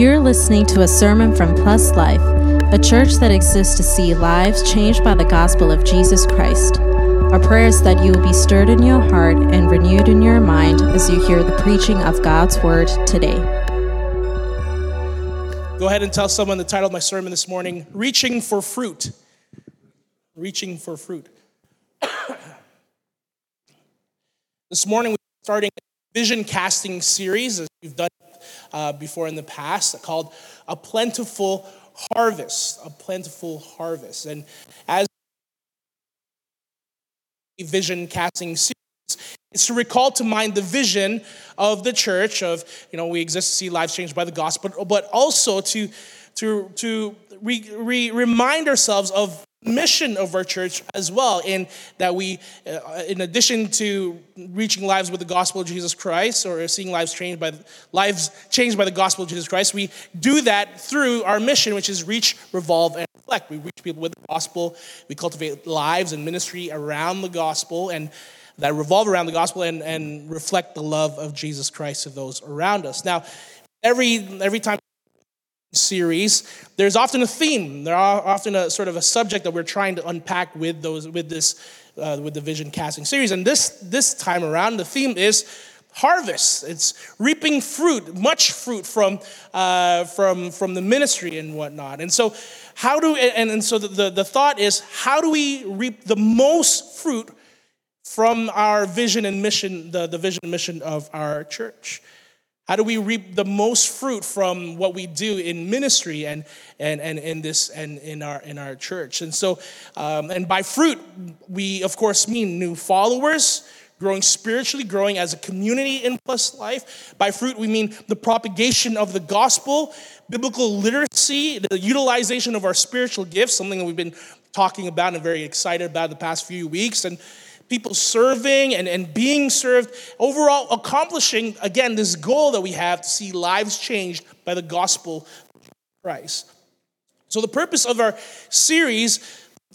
You're listening to a sermon from Plus Life, a church that exists to see lives changed by the gospel of Jesus Christ. Our prayer is that you will be stirred in your heart and renewed in your mind as you hear the preaching of God's word today. Go ahead and tell someone the title of my sermon this morning, Reaching for Fruit. Reaching for Fruit. This morning we're starting a vision casting series, as we've done before in the past, called A Plentiful Harvest. A Plentiful Harvest. And as a vision casting series, it's to recall to mind the vision of the church of, we exist to see lives changed by the gospel, but also to remind ourselves of mission of our church as well, in that we, in addition to reaching lives with the gospel of Jesus Christ, or seeing lives changed by the gospel of Jesus Christ, we do that through our mission, which is reach, revolve, and reflect. We reach people with the gospel. We cultivate lives and ministry around the gospel, and that revolve around the gospel and reflect the love of Jesus Christ to those around us. Now, every time series, there's often a theme. There are often a sort of a subject that we're trying to unpack with the vision casting series. And this time around, the theme is harvest. It's reaping fruit, much fruit from the ministry and whatnot. And so, the thought is, how do we reap the most fruit from our vision and mission, the vision and mission of our church? How do we reap the most fruit from what we do in ministry and in this and in our church? And so, and by fruit, we of course mean new followers, growing spiritually, growing as a community in Plus Life. By fruit, we mean the propagation of the gospel, biblical literacy, the utilization of our spiritual gifts, something that we've been talking about and very excited about the past few weeks, and people serving and being served, overall accomplishing, again, this goal that we have to see lives changed by the gospel of Christ. So the purpose of our series,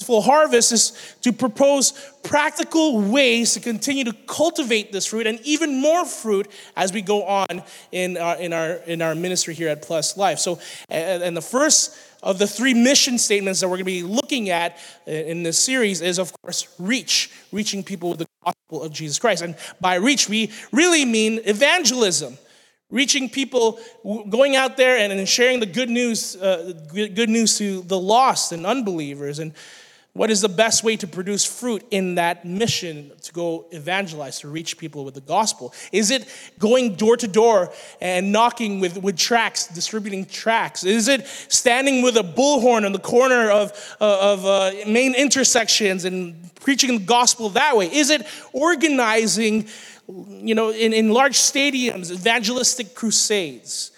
Full Harvest, is to propose practical ways to continue to cultivate this fruit and even more fruit as we go on in our ministry here at Plus Life. So, and the first of the three mission statements that we're going to be looking at in this series is, of course, reach, reaching people with the gospel of Jesus Christ. And by reach, we really mean evangelism, reaching people, going out there and sharing the good news to the lost and unbelievers. And what is the best way to produce fruit in that mission to go evangelize, to reach people with the gospel? Is it going door to door and knocking with tracts, distributing tracts? Is it standing with a bullhorn on the corner of main intersections and preaching the gospel that way? Is it organizing, in large stadiums, evangelistic crusades?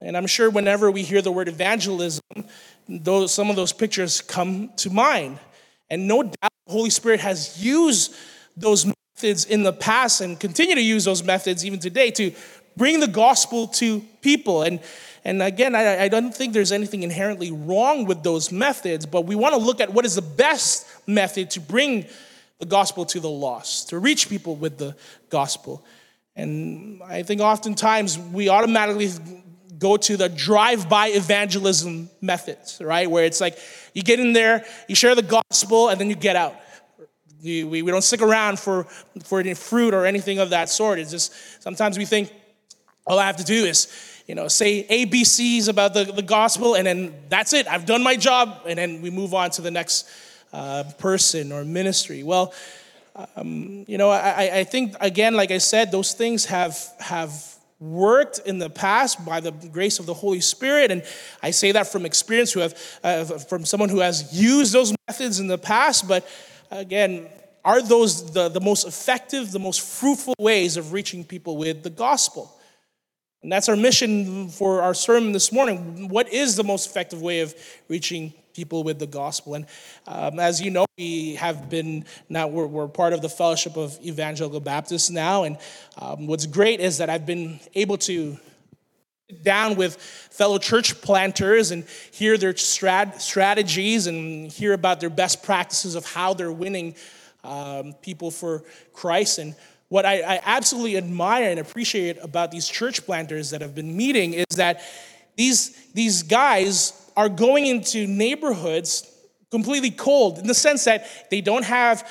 And I'm sure whenever we hear the word evangelism, some of those pictures come to mind. And no doubt the Holy Spirit has used those methods in the past and continue to use those methods even today to bring the gospel to people. And again, I don't think there's anything inherently wrong with those methods, but we want to look at what is the best method to bring the gospel to the lost, to reach people with the gospel. And I think oftentimes we automatically go to the drive-by evangelism methods, right? Where it's like, you get in there, you share the gospel, and then you get out. We don't stick around for any fruit or anything of that sort. It's just, sometimes we think, all I have to do is, say ABCs about the gospel, and then that's it, I've done my job, and then we move on to the next person or ministry. Well, I think, again, like I said, those things have worked in the past by the grace of the Holy Spirit, and I say that from experience, from someone who has used those methods in the past. But again, are those the most effective, the most fruitful ways of reaching people with the gospel? And that's our mission for our sermon this morning. What is the most effective way of reaching people with the gospel? And as you know, we have been now, we're part of the Fellowship of Evangelical Baptists now. And what's great is that I've been able to sit down with fellow church planters and hear their strategies and hear about their best practices of how they're winning people for Christ. And what I absolutely admire and appreciate about these church planters that have been meeting is that These guys are going into neighborhoods completely cold, in the sense that they don't have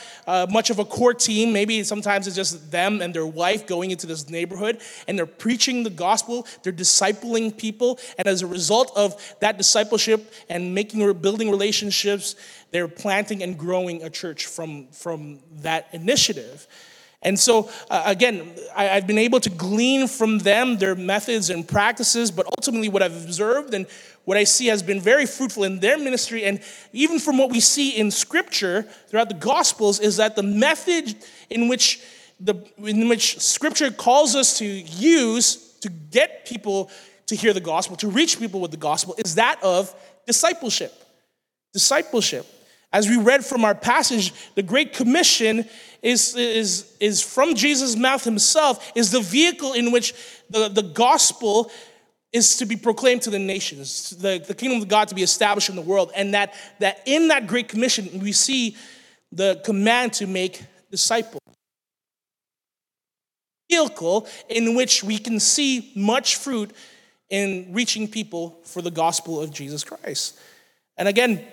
much of a core team. Maybe sometimes it's just them and their wife going into this neighborhood, and they're preaching the gospel, they're discipling people, and as a result of that discipleship and making or building relationships, they're planting and growing a church from that initiative. And so, again, I've been able to glean from them their methods and practices, but ultimately what I've observed and what I see has been very fruitful in their ministry, and even from what we see in Scripture throughout the Gospels, is that the method in which Scripture calls us to use to get people to hear the gospel, to reach people with the gospel, is that of discipleship. Discipleship. As we read from our passage, the Great Commission is from Jesus' mouth himself, is the vehicle in which the gospel is to be proclaimed to the nations, the kingdom of God to be established in the world. And that in that Great Commission, we see the command to make disciples. Vehicle in which we can see much fruit in reaching people for the gospel of Jesus Christ. And again,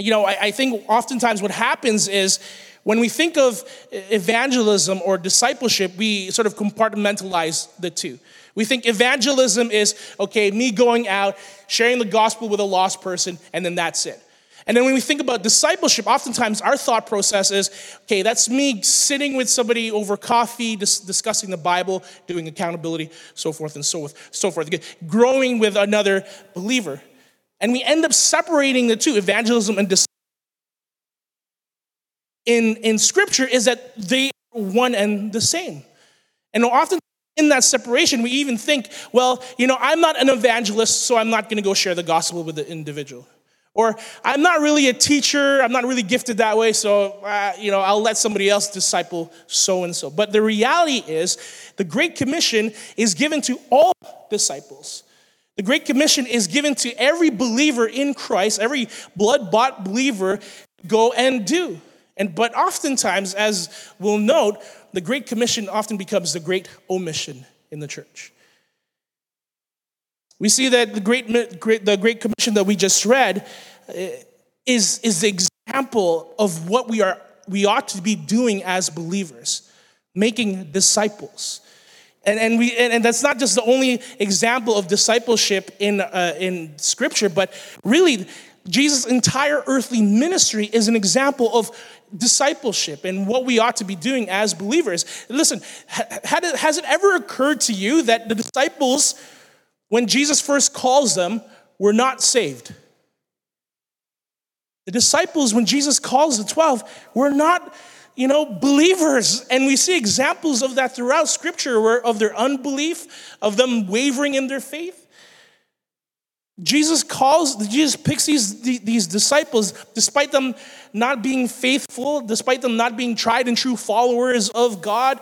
you know, I think oftentimes what happens is when we think of evangelism or discipleship, we sort of compartmentalize the two. We think evangelism is, okay, me going out, sharing the gospel with a lost person, and then that's it. And then when we think about discipleship, oftentimes our thought process is, okay, that's me sitting with somebody over coffee, discussing the Bible, doing accountability, so forth, growing with another believer. And we end up separating the two, evangelism and discipleship. In Scripture is that they are one and the same. And often in that separation, we even think, well, you know, I'm not an evangelist, so I'm not going to go share the gospel with the individual. Or I'm not really a teacher, I'm not really gifted that way, so, you know, I'll let somebody else disciple so-and-so. But the reality is the Great Commission is given to all disciples. The Great Commission is given to every believer in Christ, every blood-bought believer, go and do. But oftentimes, as we'll note, the Great Commission often becomes the great omission in the church. We see that the Great Commission that we just read is the example of what we ought to be doing as believers, making disciples. And that's not just the only example of discipleship in Scripture, but really Jesus' entire earthly ministry is an example of discipleship and what we ought to be doing as believers. Listen, has it ever occurred to you that the disciples, when Jesus first calls them, were not saved? The disciples, when Jesus calls the 12, were not believers, and we see examples of that throughout Scripture, where of their unbelief, of them wavering in their faith. Jesus picks these disciples, despite them not being faithful, despite them not being tried and true followers of God,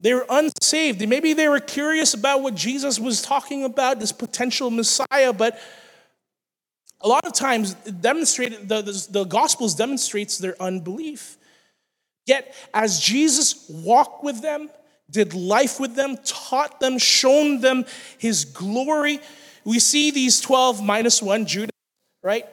they were unsaved. Maybe they were curious about what Jesus was talking about, this potential Messiah, but a lot of times the Gospels demonstrates their unbelief. Yet, as Jesus walked with them, did life with them, taught them, shown them his glory, we see these 12 minus 1, Judas, right?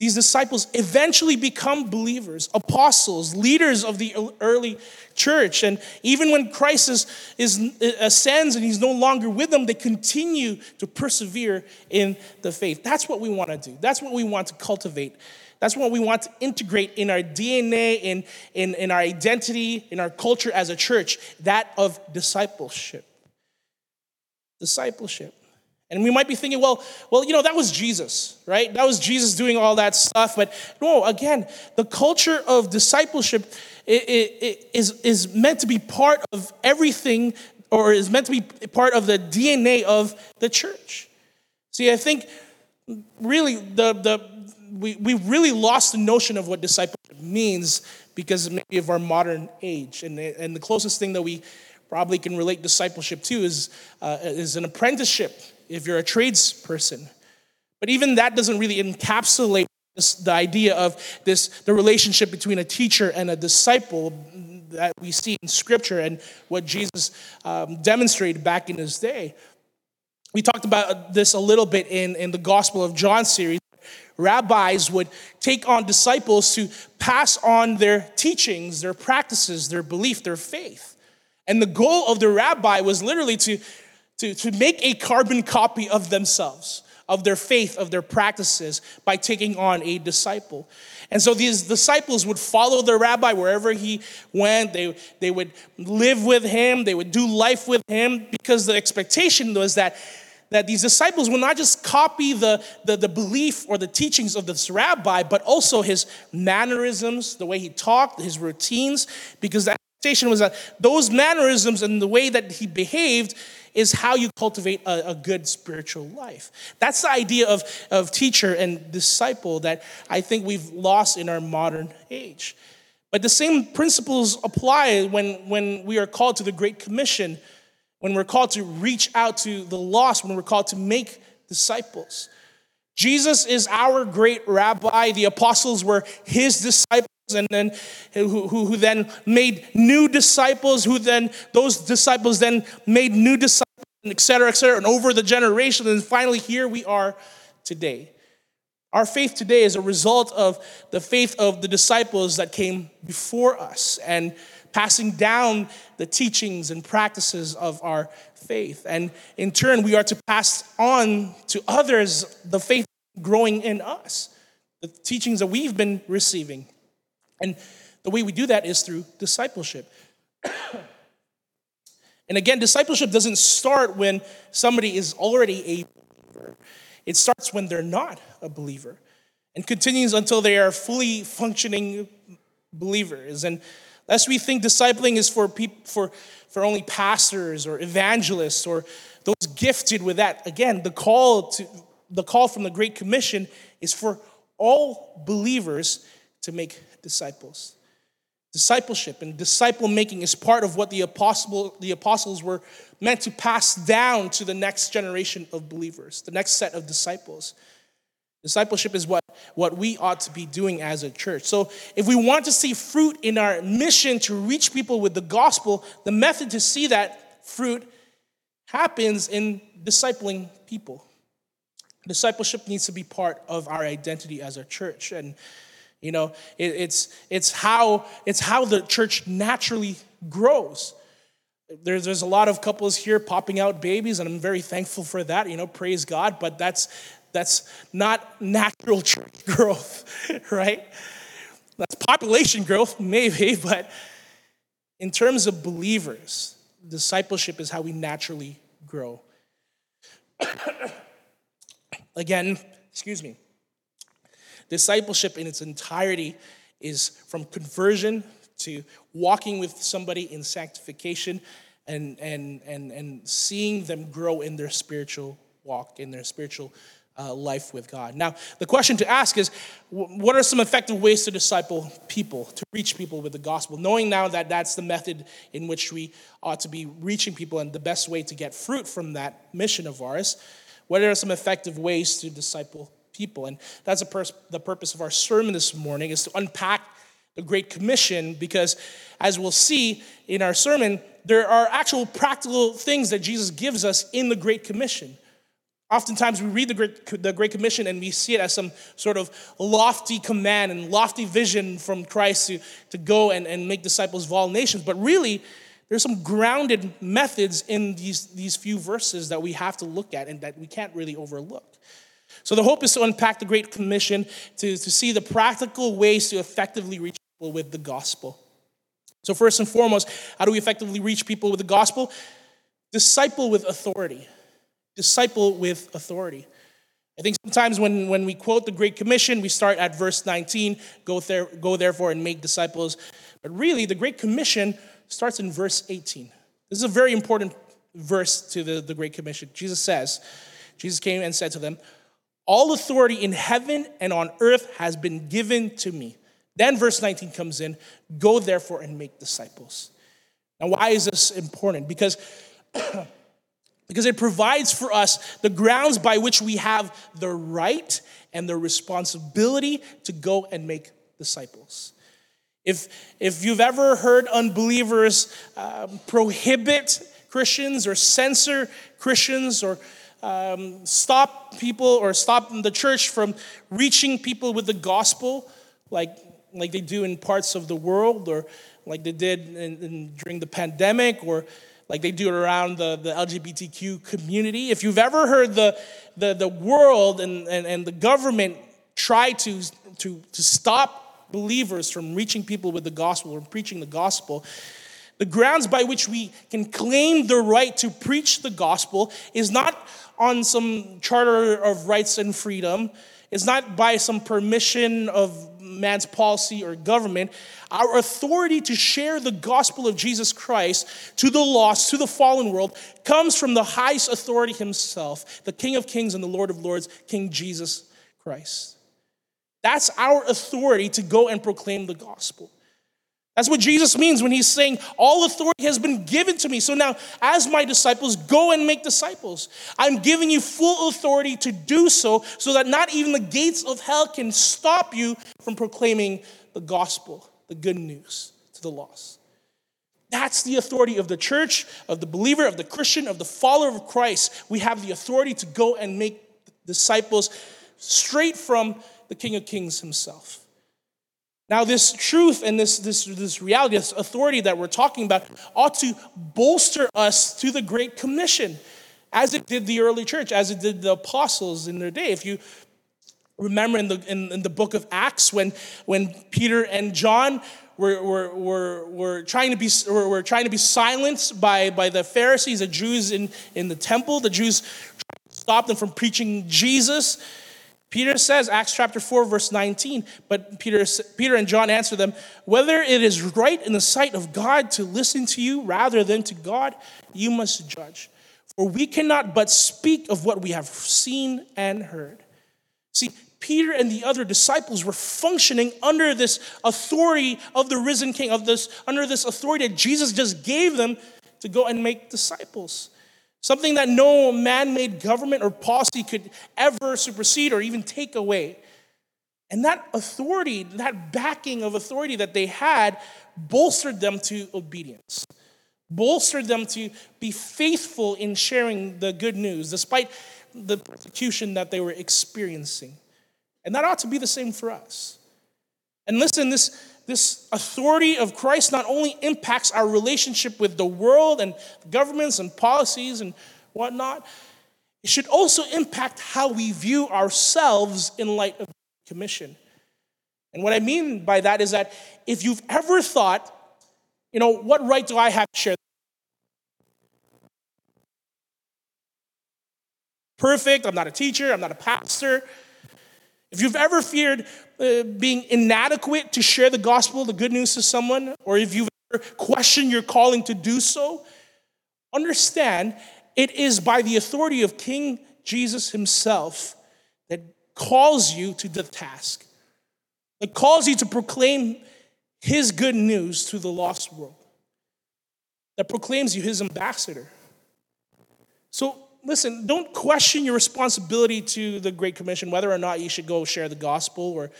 These disciples eventually become believers, apostles, leaders of the early church. And even when Christ ascends and he's no longer with them, they continue to persevere in the faith. That's what we want to do. That's what we want to cultivate. That's what we want to integrate in our DNA, in our identity, in our culture as a church, that of discipleship. Discipleship. And we might be thinking, well, you know, that was Jesus, right? That was Jesus doing all that stuff. But no, again, the culture of discipleship is meant to be part of everything, or is meant to be part of the DNA of the church. See, I think really we really lost the notion of what discipleship means because maybe of our modern age. And the closest thing that we probably can relate discipleship to is an apprenticeship if you're a tradesperson. But even that doesn't really encapsulate the idea of the relationship between a teacher and a disciple that we see in Scripture and what Jesus demonstrated back in his day. We talked about this a little bit in the Gospel of John series. Rabbis would take on disciples to pass on their teachings, their practices, their belief, their faith. And the goal of the rabbi was literally to make a carbon copy of themselves, of their faith, of their practices, by taking on a disciple. And so these disciples would follow the rabbi wherever he went. They would live with him. They would do life with him, because the expectation was that these disciples will not just copy the belief or the teachings of this rabbi, but also his mannerisms, the way he talked, his routines, because the expectation was that those mannerisms and the way that he behaved is how you cultivate a good spiritual life. That's the idea of teacher and disciple that I think we've lost in our modern age. But the same principles apply when we are called to the Great Commission, when we're called to reach out to the lost, when we're called to make disciples. Jesus is our great rabbi. The apostles were his disciples, and then who then made new disciples, et cetera, and over the generation. And finally, here we are today. Our faith today is a result of the faith of the disciples that came before us, and passing down the teachings and practices of our faith. And in turn, we are to pass on to others the faith growing in us, the teachings that we've been receiving. And the way we do that is through discipleship. And again, discipleship doesn't start when somebody is already a believer. It starts when they're not a believer and continues until they are fully functioning believers. And lest we think discipling is for only pastors or evangelists or those gifted with that. Again, the call from the Great Commission is for all believers to make disciples. Discipleship and disciple making is part of what the apostles were meant to pass down to the next generation of believers, the next set of disciples. Discipleship is what we ought to be doing as a church. So if we want to see fruit in our mission to reach people with the gospel, the method to see that fruit happens in discipling people. Discipleship needs to be part of our identity as a church. And, you know, it's how the church naturally grows. There's a lot of couples here popping out babies, and I'm very thankful for that, you know, praise God, but that's not natural church growth, right? That's population growth, maybe, but in terms of believers, discipleship is how we naturally grow. Again, excuse me. Discipleship in its entirety is from conversion to walking with somebody in sanctification and seeing them grow in their spiritual walk, in their spiritual life with God. Now, the question to ask is, what are some effective ways to disciple people, to reach people with the gospel? Knowing now that that's the method in which we ought to be reaching people and the best way to get fruit from that mission of ours, what are some effective ways to disciple people? And that's the purpose of our sermon this morning, is to unpack the Great Commission, because as we'll see in our sermon, there are actual practical things that Jesus gives us in the Great Commission. Oftentimes we read the Great Commission and we see it as some sort of lofty command and lofty vision from Christ to go and make disciples of all nations. But really, there's some grounded methods in these few verses that we have to look at and that we can't really overlook. So the hope is to unpack the Great Commission, to see the practical ways to effectively reach people with the gospel. So first and foremost, how do we effectively reach people with the gospel? Disciple with authority. Disciple with authority. I think sometimes when we quote the Great Commission, we start at verse 19, go therefore and make disciples. But really, the Great Commission starts in verse 18. This is a very important verse to the Great Commission. Jesus came and said to them, "All authority in heaven and on earth has been given to me." Then verse 19 comes in, "Go therefore and make disciples." Now, why is this important? Because it provides for us the grounds by which we have the right and the responsibility to go and make disciples. If you've ever heard unbelievers prohibit Christians or censor Christians or stop people or stop the church from reaching people with the gospel like they do in parts of the world, or like they did during the pandemic, or like they do around the LGBTQ community. If you've ever heard the world and the government try to stop believers from reaching people with the gospel or preaching the gospel, the grounds by which we can claim the right to preach the gospel is not on some charter of rights and freedom. It's not by some permission of man's policy or government. Our authority to share the gospel of Jesus Christ to the lost, to the fallen world, comes from the highest authority himself, the King of Kings and the Lord of Lords, King Jesus Christ. That's our authority to go and proclaim the gospel. That's what Jesus means when he's saying, all authority has been given to me. So now, as my disciples, go and make disciples. I'm giving you full authority to do so, so that not even the gates of hell can stop you from proclaiming the gospel, the good news to the lost. That's the authority of the church, of the believer, of the Christian, of the follower of Christ. We have the authority to go and make disciples straight from the King of Kings himself. Now, this truth and this reality, this authority that we're talking about, ought to bolster us to the Great Commission, as it did the early church, as it did the apostles in their day. If you remember in the book of Acts, when Peter and John were trying to be silenced by the Pharisees, the Jews in the temple, the Jews tried to stop them from preaching Jesus. Peter says, Acts chapter 4, verse 19, but Peter and John answered them, whether it is right in the sight of God to listen to you rather than to God, you must judge. For we cannot but speak of what we have seen and heard. See, Peter and the other disciples were functioning under this authority of the risen King, under this authority that Jesus just gave them to go and make disciples. Something that no man-made government or policy could ever supersede or even take away. And that authority, that backing of authority that they had, bolstered them to obedience, bolstered them to be faithful in sharing the good news, despite the persecution that they were experiencing. And that ought to be the same for us. And listen, this authority of Christ not only impacts our relationship with the world and governments and policies and whatnot, it should also impact how we view ourselves in light of the commission. And what I mean by that is that if you've ever thought, what right do I have to share? Perfect, I'm not a teacher, I'm not a pastor. If you've ever feared being inadequate to share the gospel, the good news to someone, or if you've ever questioned your calling to do so, understand it is by the authority of King Jesus himself that calls you to the task, that calls you to proclaim his good news to the lost world, that proclaims you his ambassador. So, listen, don't question your responsibility to the Great Commission, whether or not you should go share the gospel or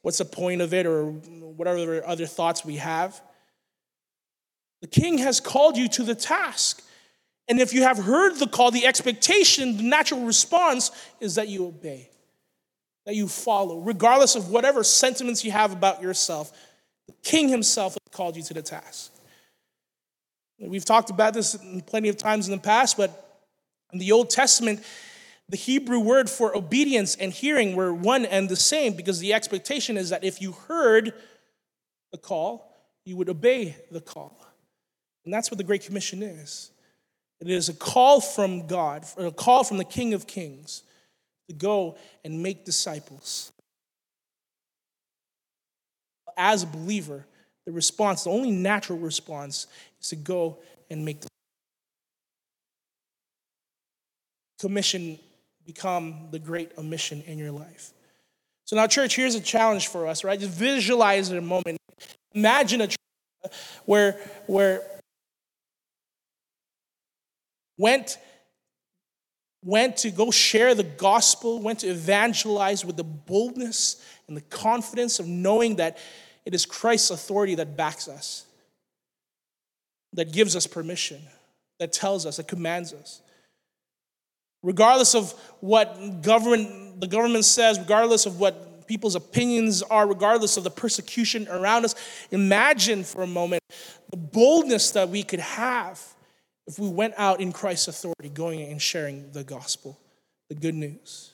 what's the point of it or whatever other thoughts we have. The King has called you to the task. And if you have heard the call, the expectation, the natural response is that you obey, that you follow, regardless of whatever sentiments you have about yourself. The King himself has called you to the task. We've talked about this plenty of times in the past, but in the Old Testament, the Hebrew word for obedience and hearing were one and the same, because the expectation is that if you heard the call, you would obey the call. And that's what the Great Commission is. It is a call from God, a call from the King of Kings to go and make disciples. As a believer, the response, the only natural response, is to go and make disciples. Commission become the great omission in your life. So now, church, here's a challenge for us, right? Just visualize it a moment. Imagine a church where went to go share the gospel, went to evangelize with the boldness and the confidence of knowing that it is Christ's authority that backs us, that gives us permission, that tells us, that commands us. Regardless of what the government says, regardless of what people's opinions are, regardless of the persecution around us, imagine for a moment the boldness that we could have if we went out in Christ's authority, going and sharing the gospel, the good news.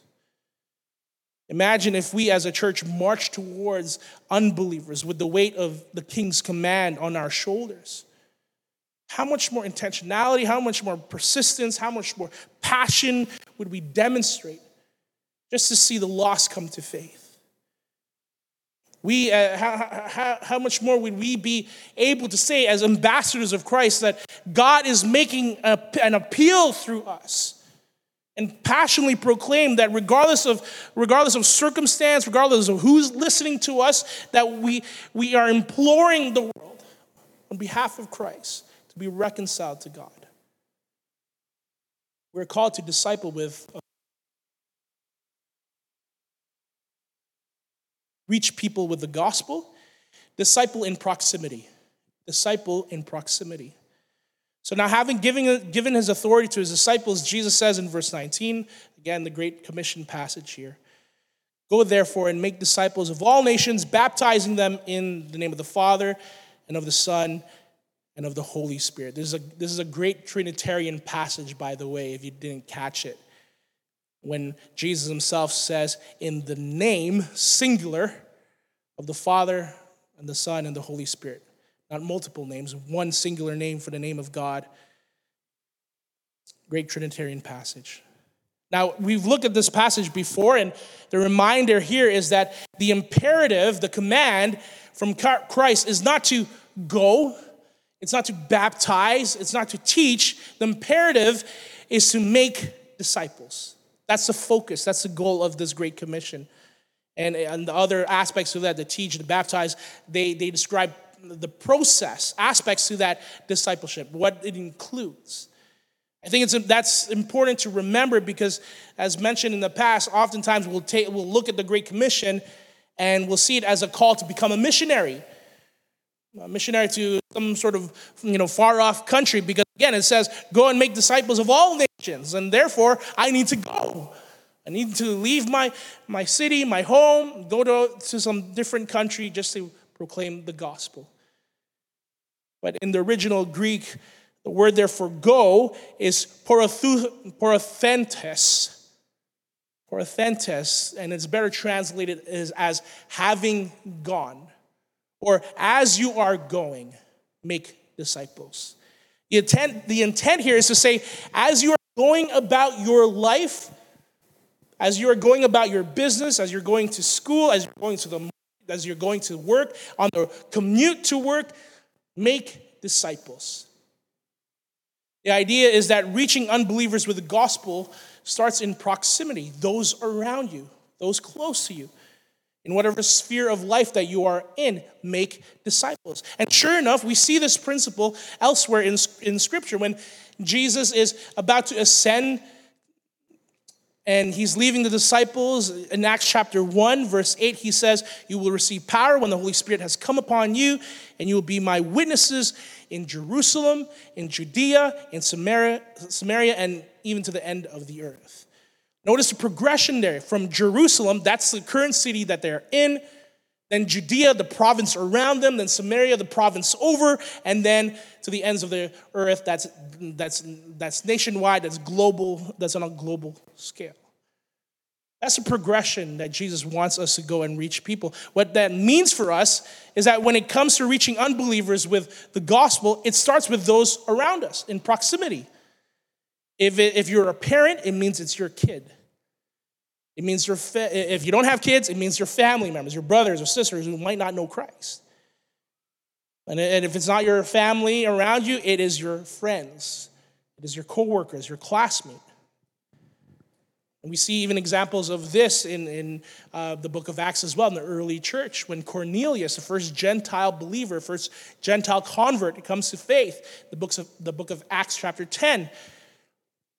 Imagine if we as a church marched towards unbelievers with the weight of the king's command on our shoulders. How much more intentionality, how much more persistence, how much more passion would we demonstrate just to see the lost come to faith? How much more would we be able to say as ambassadors of Christ that God is making an appeal through us? And passionately proclaim that regardless of circumstance, regardless of who's listening to us, that we are imploring the world on behalf of Christ to be reconciled to God. We're called to disciple with, reach people with the gospel, disciple in proximity. So now having given his authority to his disciples, Jesus says in verse 19, again, the Great Commission passage here, "Go therefore and make disciples of all nations, baptizing them in the name of the Father and of the Son and of the Holy Spirit." This is a great Trinitarian passage, by the way, if you didn't catch it. When Jesus himself says, in the name, singular, of the Father and the Son and the Holy Spirit. Not multiple names, one singular name for the name of God. Great Trinitarian passage. Now, we've looked at this passage before, and the reminder here is that the imperative, the command from Christ is not to go, it's not to baptize, it's not to teach. The imperative is to make disciples. That's the focus, that's the goal of this Great Commission. And the other aspects of that, the teach, the baptize, they describe the process, aspects to that discipleship, what it includes. I think that's important to remember because, as mentioned in the past, oftentimes we'll look at the Great Commission and we'll see it as a call to become a missionary to some sort of far-off country because, again, it says, go and make disciples of all nations, and therefore I need to go. I need to leave my city, my home, go to some different country just to proclaim the gospel. But in the original Greek, the word there for go is porothentes, and it's better translated as having gone, or as you are going, make disciples. The intent here is to say, as you are going about your life, as you are going about your business, as you're going to school, as you're going to the as you're going to work, on the commute to work, make disciples. The idea is that reaching unbelievers with the gospel starts in proximity, those around you, those close to you. In whatever sphere of life that you are in, make disciples. And sure enough, we see this principle elsewhere in Scripture. When Jesus is about to ascend and he's leaving the disciples. In Acts chapter 1, verse 8, he says, "You will receive power when the Holy Spirit has come upon you, and you will be my witnesses in Jerusalem, in Judea, in Samaria, and even to the end of the earth." Notice the progression there. From Jerusalem, that's the current city that they're in, then Judea, the province around them, then Samaria, the province over, and then to the ends of the earth. That's nationwide, that's global, that's on a global scale. That's a progression that Jesus wants us to go and reach people. What that means for us is that when it comes to reaching unbelievers with the gospel, it starts with those around us in proximity. If you're a parent, it means it's your kid. It means if you don't have kids, it means your family members, your brothers or sisters who might not know Christ. And if it's not your family around you, it is your friends. It is your coworkers, your classmate. And we see even examples of this in the book of Acts as well, in the early church, when Cornelius, the first Gentile believer, first Gentile convert, comes to faith, the book of Acts chapter 10.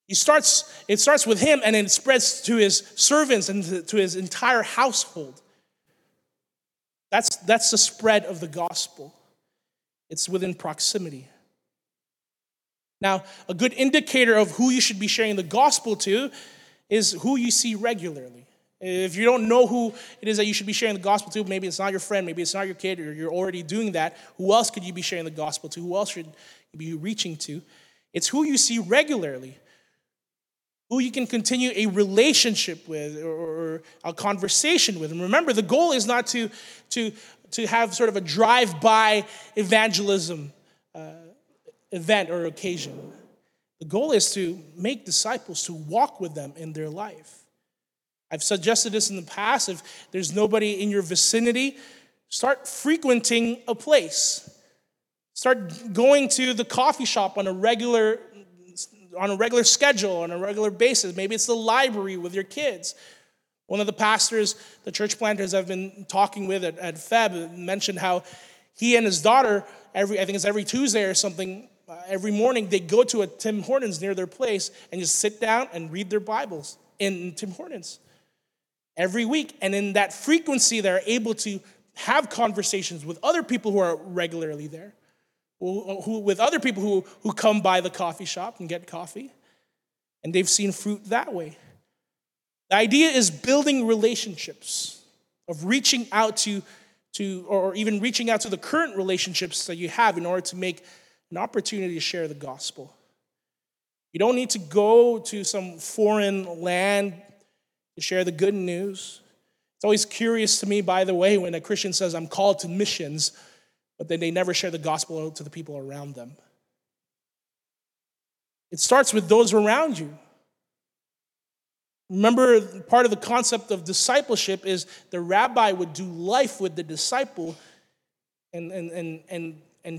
It starts with him, and it spreads to his servants and to his entire household. That's the spread of the gospel. It's within proximity. Now, a good indicator of who you should be sharing the gospel to is who you see regularly. If you don't know who it is that you should be sharing the gospel to, maybe it's not your friend, maybe it's not your kid, or you're already doing that, who else could you be sharing the gospel to? Who else should you be reaching to? It's who you see regularly, who you can continue a relationship with or a conversation with. And remember, the goal is not to have sort of a drive-by evangelism event or occasion. The goal is to make disciples, to walk with them in their life. I've suggested this in the past. If there's nobody in your vicinity, start frequenting a place. Start going to the coffee shop on a regular schedule, on a regular basis. Maybe it's the library with your kids. One of the pastors, the church planters I've been talking with at FEB, mentioned how he and his daughter, every Tuesday or something, every morning they go to a Tim Hortons near their place and just sit down and read their Bibles in Tim Hortons every week. And in that frequency, they're able to have conversations with other people who are regularly there, with other people who come by the coffee shop and get coffee, and they've seen fruit that way. The idea is building relationships, of reaching out to or even reaching out to the current relationships that you have in order to make an opportunity to share the gospel. You don't need to go to some foreign land to share the good news. It's always curious to me, by the way, when a Christian says, "I'm called to missions," but then they never share the gospel to the people around them. It starts with those around you. Remember, part of the concept of discipleship is the rabbi would do life with the disciple and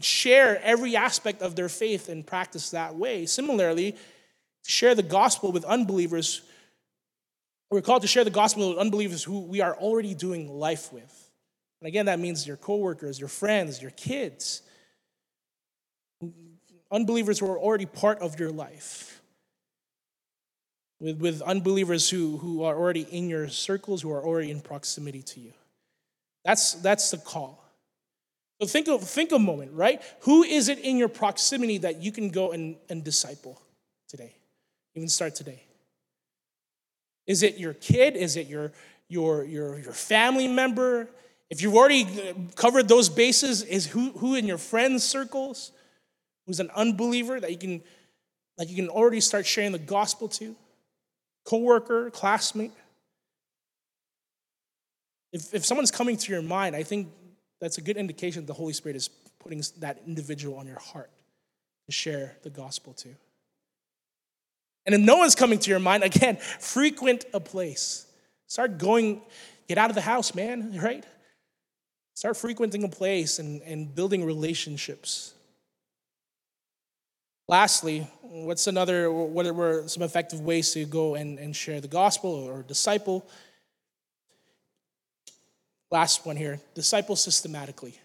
share every aspect of their faith and practice that way. Similarly, to share the gospel with unbelievers, we're called to share the gospel with unbelievers who we are already doing life with. And again, that means your coworkers, your friends, your kids. Unbelievers who are already part of your life. With unbelievers who are already in your circles, who are already in proximity to you. That's the call. So think a moment, right? Who is it in your proximity that you can go and disciple today? Even start today. Is it your kid? Is it your family member? If you've already covered those bases, is who in your friends' circles, who's an unbeliever that you can already start sharing the gospel to? Coworker, classmate. If someone's coming to your mind, I think that's a good indication that the Holy Spirit is putting that individual on your heart to share the gospel to. And if no one's coming to your mind, again, frequent a place. Start going, get out of the house, man, right? Start frequenting a place and building relationships. Lastly, what were some effective ways to go and share the gospel or disciple? Last one here, disciple systematically.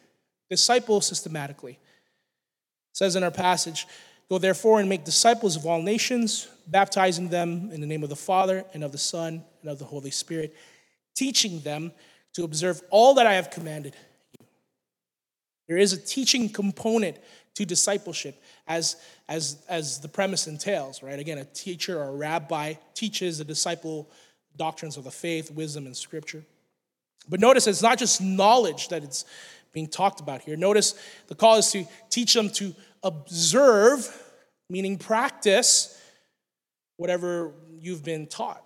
Disciple systematically. It says in our passage, "Go therefore and make disciples of all nations, baptizing them in the name of the Father and of the Son and of the Holy Spirit, teaching them to observe all that I have commanded you." There is a teaching component to discipleship, as the premise entails, right? Again, a teacher or a rabbi teaches the disciple doctrines of the faith, wisdom, and scripture. But notice it's not just knowledge that it's being talked about here. Notice the call is to teach them to observe, meaning practice, whatever you've been taught.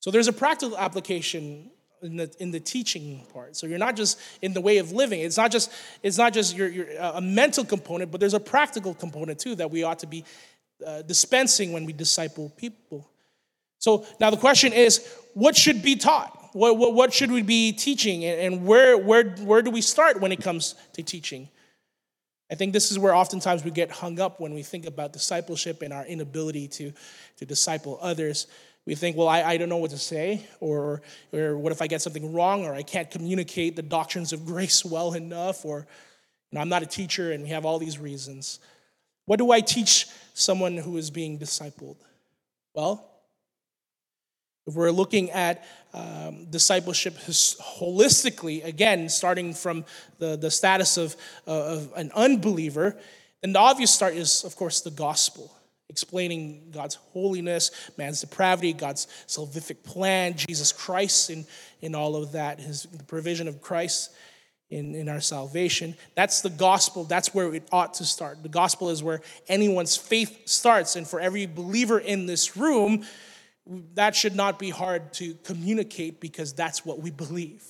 So there's a practical application in the teaching part. So you're not just in the way of living. It's not just your a mental component, but there's a practical component too that we ought to be dispensing when we disciple people. So now the question is, what should be taught? What should we be teaching, and where do we start when it comes to teaching? I think this is where oftentimes we get hung up when we think about discipleship and our inability to disciple others. We think, well, I don't know what to say, or what if I get something wrong, or I can't communicate the doctrines of grace well enough, or I'm not a teacher, and we have all these reasons. What do I teach someone who is being discipled? Well, if we're looking at discipleship holistically, again, starting from the status of an unbeliever, Then the obvious start is, of course, the gospel, explaining God's holiness, man's depravity, God's salvific plan, Jesus Christ in all of that, the provision of Christ in our salvation. That's the gospel. That's where it ought to start. The gospel is where anyone's faith starts. And for every believer in this room, that should not be hard to communicate because that's what we believe.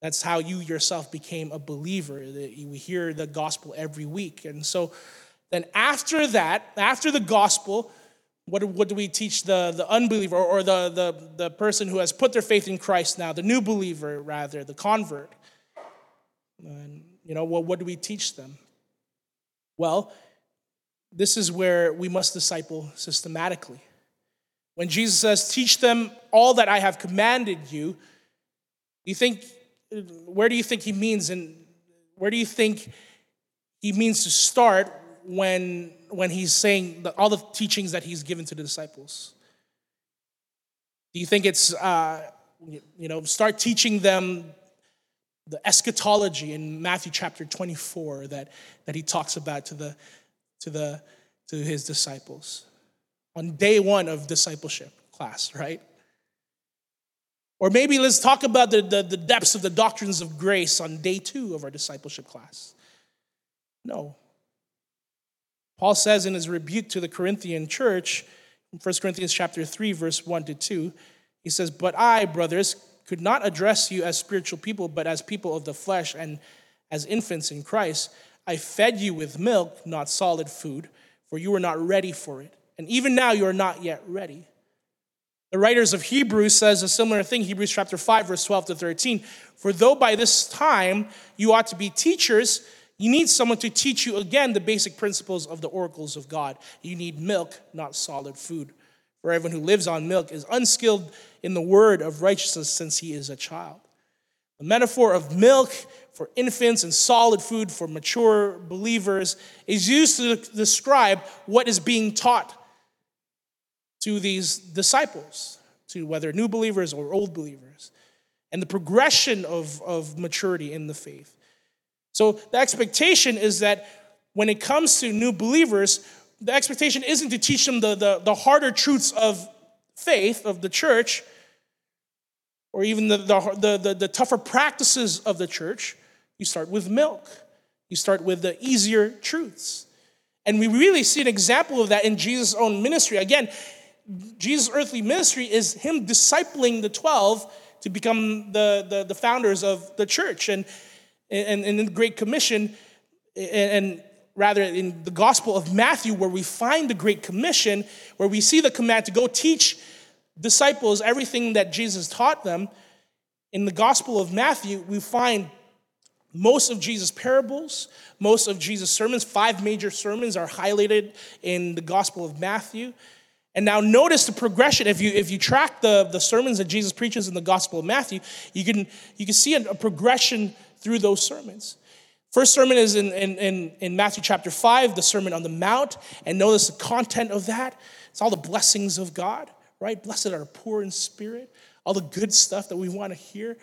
That's how you yourself became a believer. We hear the gospel every week. And so then after that, after the gospel, what do we teach the unbeliever or the person who has put their faith in Christ now, the new believer rather, the convert? And, what do we teach them? Well, this is where we must disciple systematically. When Jesus says, teach them all that I have commanded you, where do you think he means, and where do you think he means to start when he's saying all the teachings that he's given to the disciples? Do you think it's start teaching them the eschatology in Matthew chapter 24 that he talks about to his disciples on day one of discipleship class, right? Or maybe let's talk about the depths of the doctrines of grace on day two of our discipleship class. No. Paul says in his rebuke to the Corinthian church, in 1 Corinthians chapter 3, verse 1-2, he says, "But I, brothers, could not address you as spiritual people, but as people of the flesh and as infants in Christ. I fed you with milk, not solid food, for you were not ready for it. And even now you are not yet ready." The writers of Hebrews says a similar thing, Hebrews chapter 5, verse 12-13. For though by this time you ought to be teachers, you need someone to teach you again the basic principles of the oracles of God. You need milk, not solid food. For everyone who lives on milk is unskilled in the word of righteousness since he is a child. The metaphor of milk for infants and solid food for mature believers is used to describe what is being taught to these disciples, to whether new believers or old believers, and the progression of maturity in the faith. So the expectation is that when it comes to new believers, the expectation isn't to teach them the harder truths of faith, of the church, or even the tougher practices of the church. You start with milk. You start with the easier truths. And we really see an example of that in Jesus' own ministry. Again, Jesus' earthly ministry is him discipling the 12 to become the founders of the church. And in the Great Commission, and rather in the Gospel of Matthew, where we find the Great Commission, where we see the command to go teach disciples everything that Jesus taught them, in the Gospel of Matthew, we find most of Jesus' parables, most of Jesus' sermons. 5 major sermons are highlighted in the Gospel of Matthew. And now notice the progression. If you track the sermons that Jesus preaches in the Gospel of Matthew, you can see a progression through those sermons. First sermon is in Matthew chapter 5, the Sermon on the Mount. And notice the content of that. It's all the blessings of God, right? Blessed are the poor in spirit. All the good stuff that we want to hear.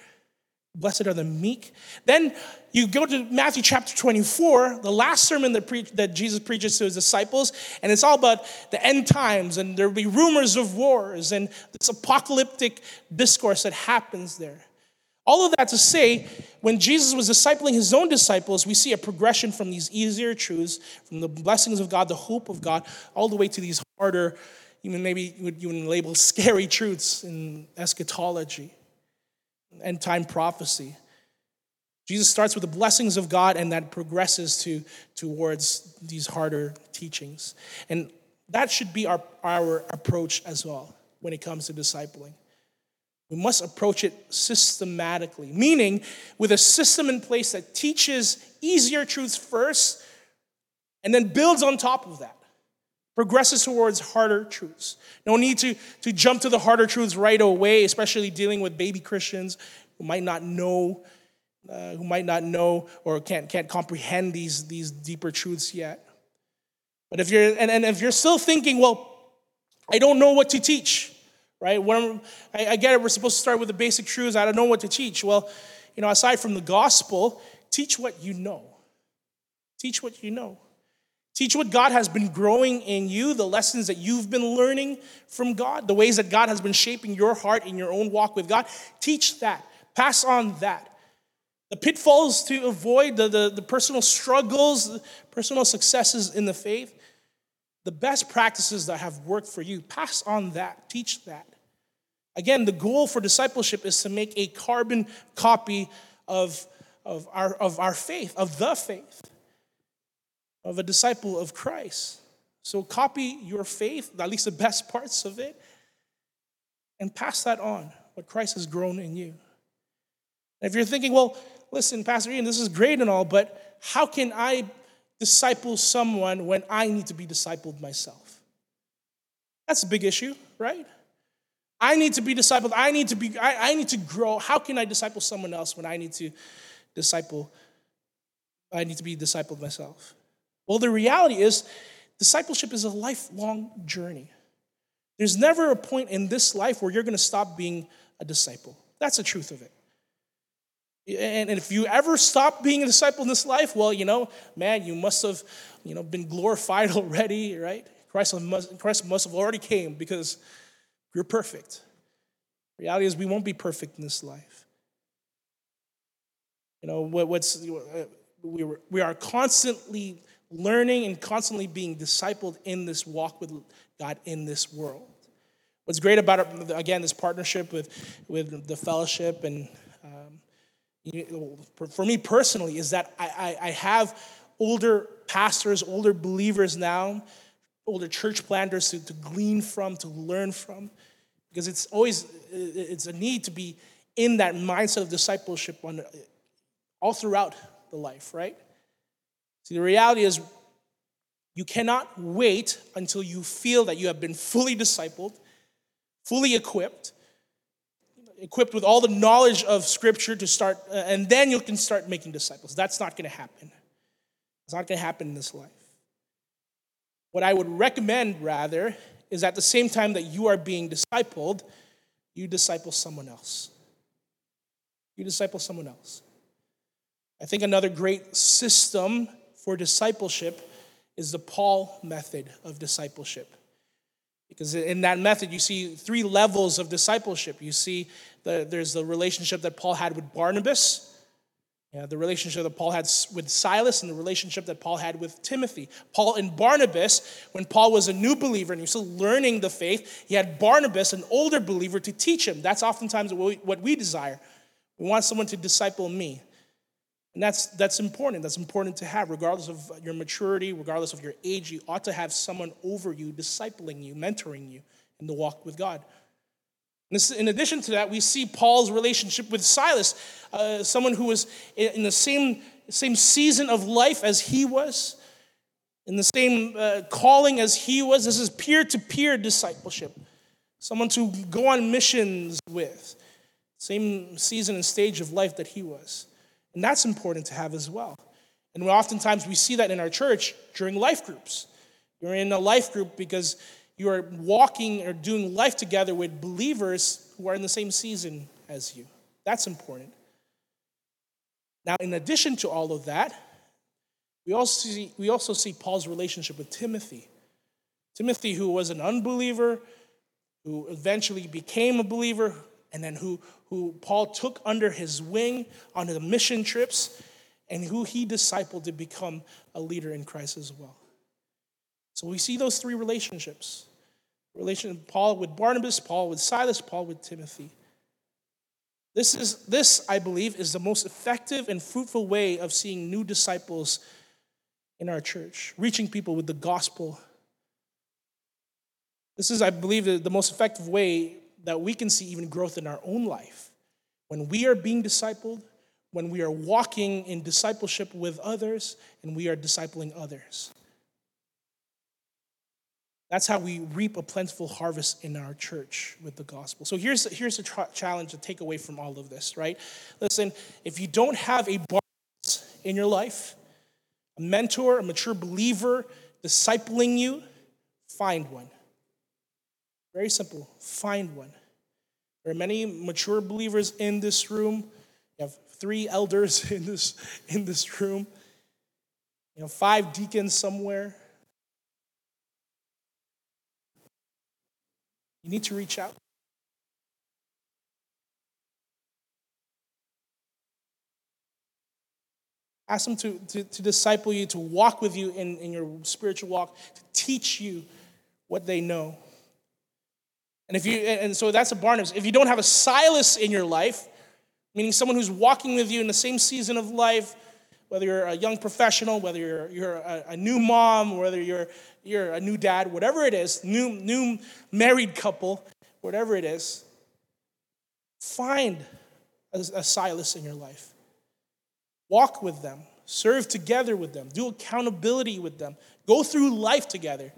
Blessed are the meek. Then you go to Matthew chapter 24, the last sermon that Jesus preaches to his disciples, and it's all about the end times, and there'll be rumors of wars, and this apocalyptic discourse that happens there. All of that to say, when Jesus was discipling his own disciples, we see a progression from these easier truths, from the blessings of God, the hope of God, all the way to these harder, even maybe you would label scary truths in eschatology, end time prophecy. Jesus starts with the blessings of God, and that progresses towards these harder teachings. And that should be our approach as well when it comes to discipling. We must approach it systematically, meaning with a system in place that teaches easier truths first and then builds on top of that, progresses towards harder truths. No need to jump to the harder truths right away, especially dealing with baby Christians who might not know, or can't comprehend these deeper truths yet. But if you're and if you're still thinking, well, I don't know what to teach, right? I get it. We're supposed to start with the basic truths. I don't know what to teach. Well, aside from the gospel, teach what you know. Teach what God has been growing in you, the lessons that you've been learning from God, the ways that God has been shaping your heart in your own walk with God. Teach that. Pass on that. The pitfalls to avoid, the personal struggles, the personal successes in the faith, the best practices that have worked for you. Pass on that. Teach that. Again, the goal for discipleship is to make a carbon copy of our faith, of the faith, of a disciple of Christ. So copy your faith, at least the best parts of it, and pass that on, what Christ has grown in you. And if you're thinking, well, listen, Pastor Ian, this is great and all, but how can I disciple someone when I need to be discipled myself? That's a big issue, right? I need to be discipled. I need to grow. How can I disciple someone else when I need to be discipled myself? Well, the reality is discipleship is a lifelong journey. There's never a point in this life where you're going to stop being a disciple. That's the truth of it. And if you ever stop being a disciple in this life, well, you must have, been glorified already, right? Christ must have already came because you're perfect. The reality is we won't be perfect in this life. We are constantly learning and constantly being discipled in this walk with God in this world. What's great about it, again, this partnership with the fellowship and for me personally is that I have older pastors, older believers now, older church planters to glean from, to learn from, because it's a need to be in that mindset of discipleship all throughout the life, right? See, the reality is you cannot wait until you feel that you have been fully discipled, fully equipped with all the knowledge of Scripture to start, and then you can start making disciples. That's not going to happen. It's not going to happen in this life. What I would recommend, rather, is at the same time that you are being discipled, you disciple someone else. You disciple someone else. I think another great system for discipleship is the Paul method of discipleship. Because in that method, you see three levels of discipleship. You see there's the relationship that Paul had with Barnabas, the relationship that Paul had with Silas, and the relationship that Paul had with Timothy. Paul and Barnabas, when Paul was a new believer and he was still learning the faith, he had Barnabas, an older believer, to teach him. That's oftentimes what we desire. We want someone to disciple me. And that's important. That's important to have. Regardless of your maturity, regardless of your age, you ought to have someone over you, discipling you, mentoring you in the walk with God. In addition to that, we see Paul's relationship with Silas, someone who was in the same season of life as he was, in the same calling as he was. This is peer-to-peer discipleship, someone to go on missions with, same season and stage of life that he was. And that's important to have as well. And oftentimes we see that in our church during life groups. You're in a life group because you are walking or doing life together with believers who are in the same season as you. That's important. Now, in addition to all of that, we also see Paul's relationship with Timothy. Timothy, who was an unbeliever, who eventually became a believer, and then who Paul took under his wing on the mission trips, and who he discipled to become a leader in Christ as well. So we see those three relationships. Relationship Paul with Barnabas, Paul with Silas, Paul with Timothy. This, I believe, is the most effective and fruitful way of seeing new disciples in our church, reaching people with the gospel. This is, I believe, the most effective way that we can see even growth in our own life. When we are being discipled, when we are walking in discipleship with others, and we are discipling others. That's how we reap a plentiful harvest in our church with the gospel. So here's the challenge to take away from all of this, right? Listen, if you don't have a Barnabas in your life, a mentor, a mature believer discipling you, find one. Very simple. Find one. There are many mature believers in this room. You have 3 elders in this room. You know, 5 deacons somewhere. You need to reach out. Ask them to disciple you, to walk with you in your spiritual walk, to teach you what they know. And so that's a Barnabas. If you don't have a Silas in your life, meaning someone who's walking with you in the same season of life, whether you're a young professional, whether you're a new mom, whether you're a new dad, whatever it is, new married couple, whatever it is, find a Silas in your life. Walk with them, serve together with them, do accountability with them, go through life together.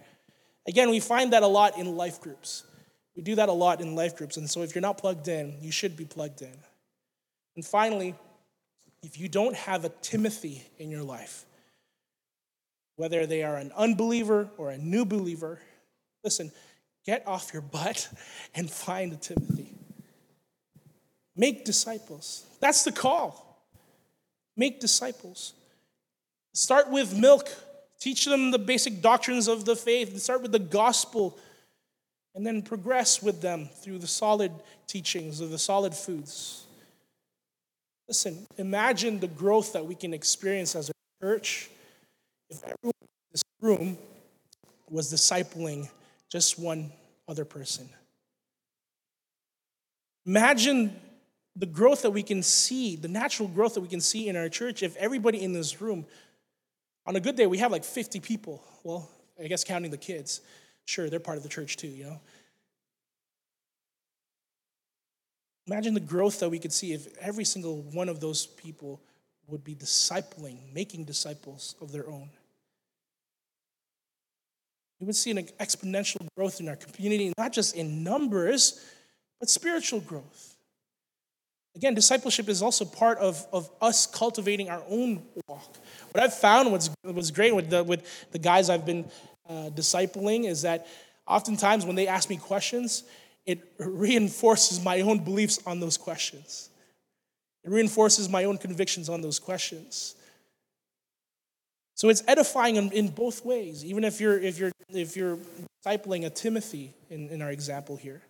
Again, we find that a lot in life groups. We do that a lot in life groups, and so if you're not plugged in, you should be plugged in. And finally, if you don't have a Timothy in your life, whether they are an unbeliever or a new believer, listen, get off your butt and find a Timothy. Make disciples. That's the call. Make disciples. Start with milk. Teach them the basic doctrines of the faith. Start with the gospel. And then progress with them through the solid teachings or the solid foods. Listen, imagine the growth that we can experience as a church if everyone in this room was discipling just one other person. Imagine the growth that we can see, the natural growth that we can see in our church if everybody in this room, on a good day, we have like 50 people. Well, I guess counting the kids. Sure, they're part of the church too, you know. Imagine the growth that we could see if every single one of those people would be discipling, making disciples of their own. We would see an exponential growth in our community, not just in numbers, but spiritual growth. Again, discipleship is also part of us cultivating our own walk. What I've found, what's great with the guys I've been discipling is that oftentimes when they ask me questions, it reinforces my own beliefs on those questions. It reinforces my own convictions on those questions. So it's edifying in both ways, even if you're discipling a Timothy in our example here.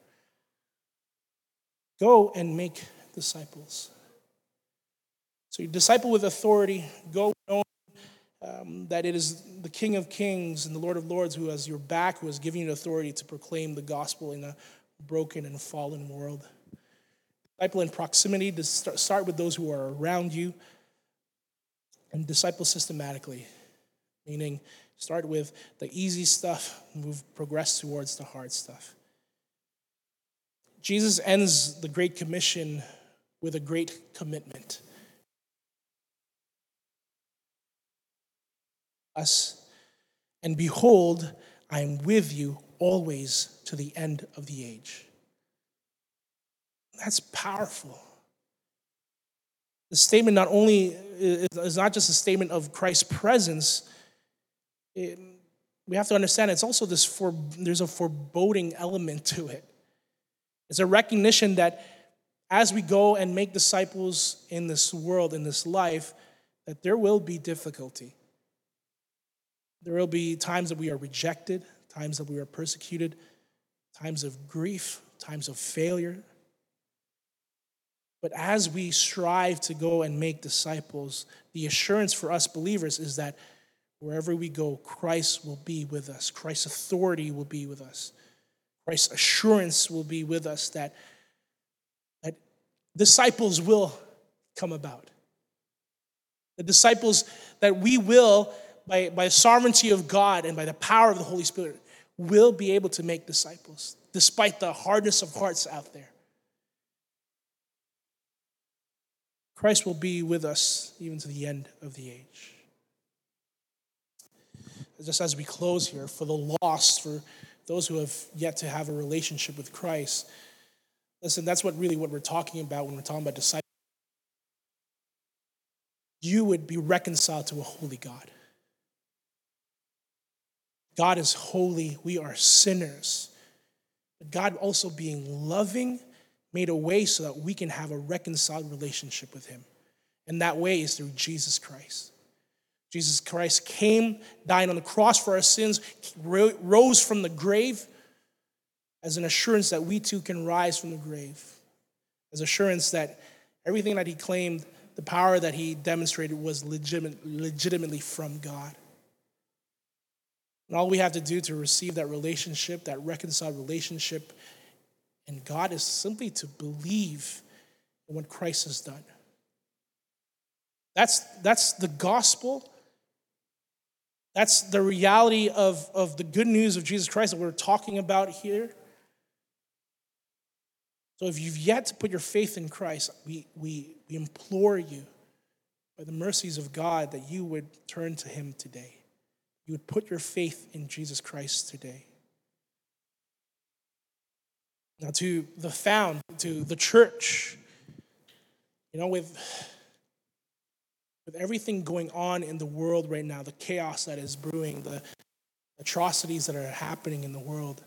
Go and make disciples. So you disciple with authority, go knowing that it is the King of Kings and the Lord of Lords who has your back, who has given you authority to proclaim the gospel in a broken and fallen world. Disciple in proximity, to start with those who are around you, and disciple systematically, meaning start with the easy stuff, progress towards the hard stuff. Jesus ends the Great Commission with a great commitment. Us, and behold, I am with you always to the end of the age. That's powerful. The statement not only is not just a statement of Christ's presence, we have to understand it's also there's a foreboding element to it. It's a recognition that as we go and make disciples in this world, in this life, that there will be difficulty. There will be times that we are rejected, times that we are persecuted, times of grief, times of failure. But as we strive to go and make disciples, the assurance for us believers is that wherever we go, Christ will be with us. Christ's authority will be with us. Christ's assurance will be with us that disciples will come about. The disciples that we will, by the sovereignty of God and by the power of the Holy Spirit, will be able to make disciples, despite the hardness of hearts out there. Christ will be with us even to the end of the age. Just as we close here, for the lost, for those who have yet to have a relationship with Christ, listen, that's what we're talking about when we're talking about disciples. You would be reconciled to a holy God. God is holy. We are sinners. But God also being loving made a way so that we can have a reconciled relationship with him. And that way is through Jesus Christ. Jesus Christ came, died on the cross for our sins, rose from the grave as an assurance that we too can rise from the grave, as assurance that everything that he claimed, the power that he demonstrated was legitimately from God. And all we have to do to receive that relationship, that reconciled relationship in God, is simply to believe in what Christ has done. That's the gospel. That's the reality of the good news of Jesus Christ that we're talking about here. So if you've yet to put your faith in Christ, we implore you, by the mercies of God, that you would turn to him today. You would put your faith in Jesus Christ today. Now to the church, with everything going on in the world right now, the chaos that is brewing, the atrocities that are happening in the world,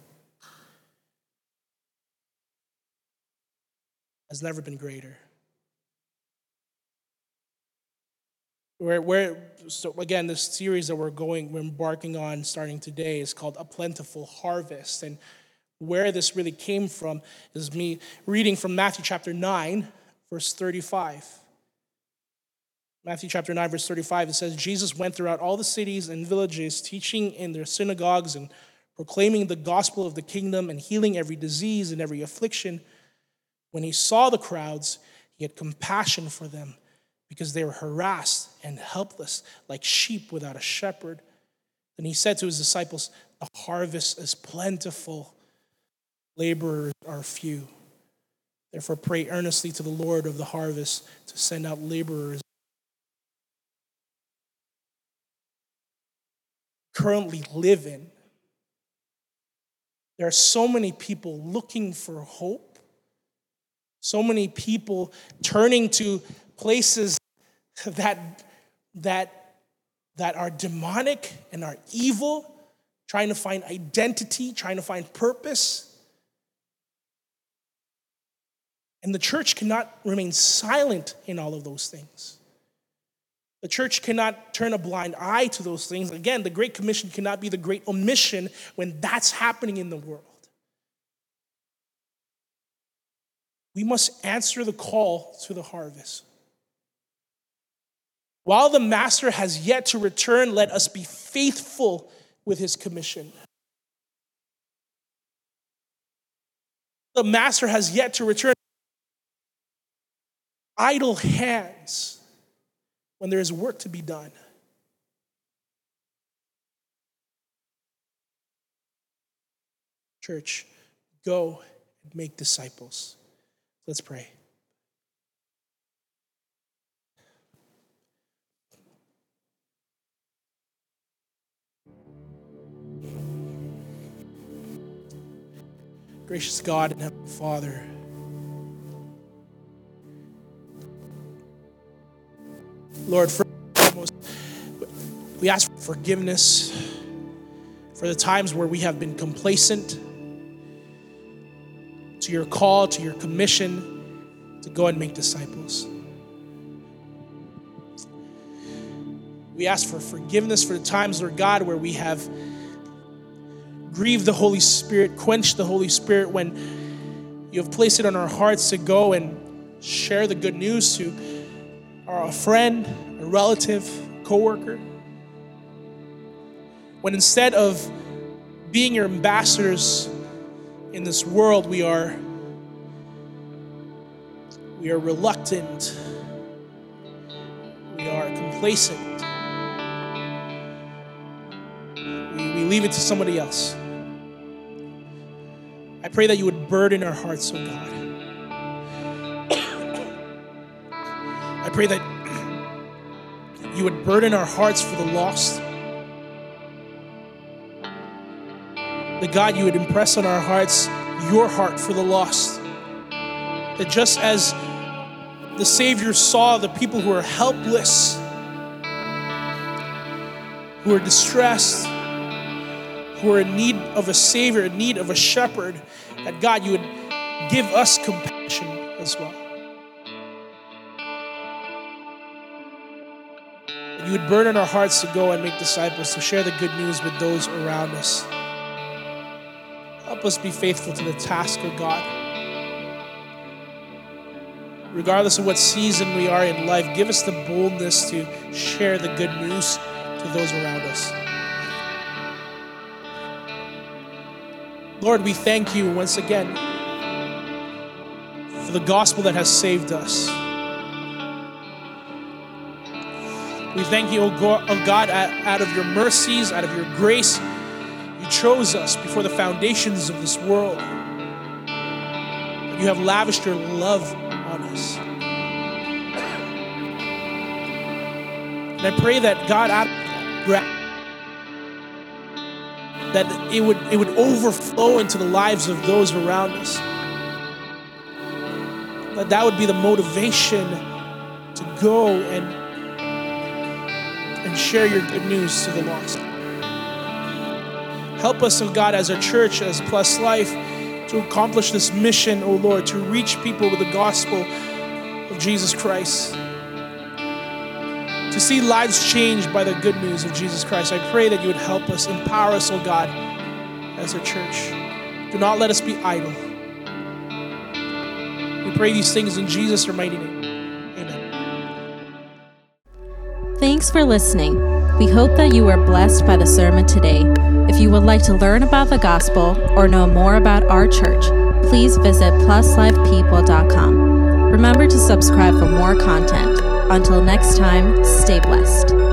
has never been greater. So again, this series that we're embarking on starting today is called A Plentiful Harvest. And where this really came from is me reading from Matthew chapter 9, verse 35. Matthew chapter 9, verse 35, it says, Jesus went throughout all the cities and villages, teaching in their synagogues and proclaiming the gospel of the kingdom and healing every disease and every affliction. When he saw the crowds, he had compassion for them because they were harassed and helpless like sheep without a shepherd. Then he said to his disciples, the harvest is plentiful, laborers are few. Therefore pray earnestly to the Lord of the harvest to send out laborers. Currently live in. There are so many people looking for hope. So many people turning to places that are demonic and are evil, trying to find identity, trying to find purpose. And the church cannot remain silent in all of those things. The church cannot turn a blind eye to those things. Again, the Great Commission cannot be the great omission when that's happening in the world. We must answer the call to the harvest. While the master has yet to return, let us be faithful with his commission. The master has yet to return. Idle hands when there is work to be done. Church, go and make disciples. Let's pray. Gracious God and Heavenly Father, Lord, first and foremost, we ask for forgiveness for the times where we have been complacent to your call, to your commission, to go and make disciples. We ask for forgiveness for the times, Lord God, where we have grieved the Holy Spirit, quenched the Holy Spirit when you have placed it on our hearts to go and share the good news to a friend, a relative, a coworker. When instead of being your ambassadors in this world, we are reluctant. We are complacent. We leave it to somebody else. I pray that you would burden our hearts, oh God. I pray that you would burden our hearts for the lost. That God, you would impress on our hearts your heart for the lost. That just as the Savior saw the people who are helpless, who are distressed, who are in need of a Savior, in need of a shepherd, that God, you would give us compassion as well. You would burn in our hearts to go and make disciples, to share the good news with those around us. Help us be faithful to the task, O God. Regardless of what season we are in life, give us the boldness to share the good news to those around us. Lord, we thank you once again for the gospel that has saved us. We thank you, O God, out of your mercies, out of your grace, you chose us before the foundations of this world. You have lavished your love on us. And I pray that God, out of that it would overflow into the lives of those around us. That would be the motivation to go and share your good news to the lost. Help us, oh God, as a church, as Plus Life, to accomplish this mission, oh Lord, to reach people with the gospel of Jesus Christ, to see lives changed by the good news of Jesus Christ. I pray that you would help us, empower us, oh God, as a church. Do not let us be idle. We pray these things in Jesus' mighty name. Amen. Thanks for listening. We hope that you were blessed by the sermon today. If you would like to learn about the gospel or know more about our church, please visit pluslifepeople.com. Remember to subscribe for more content. Until next time, stay blessed.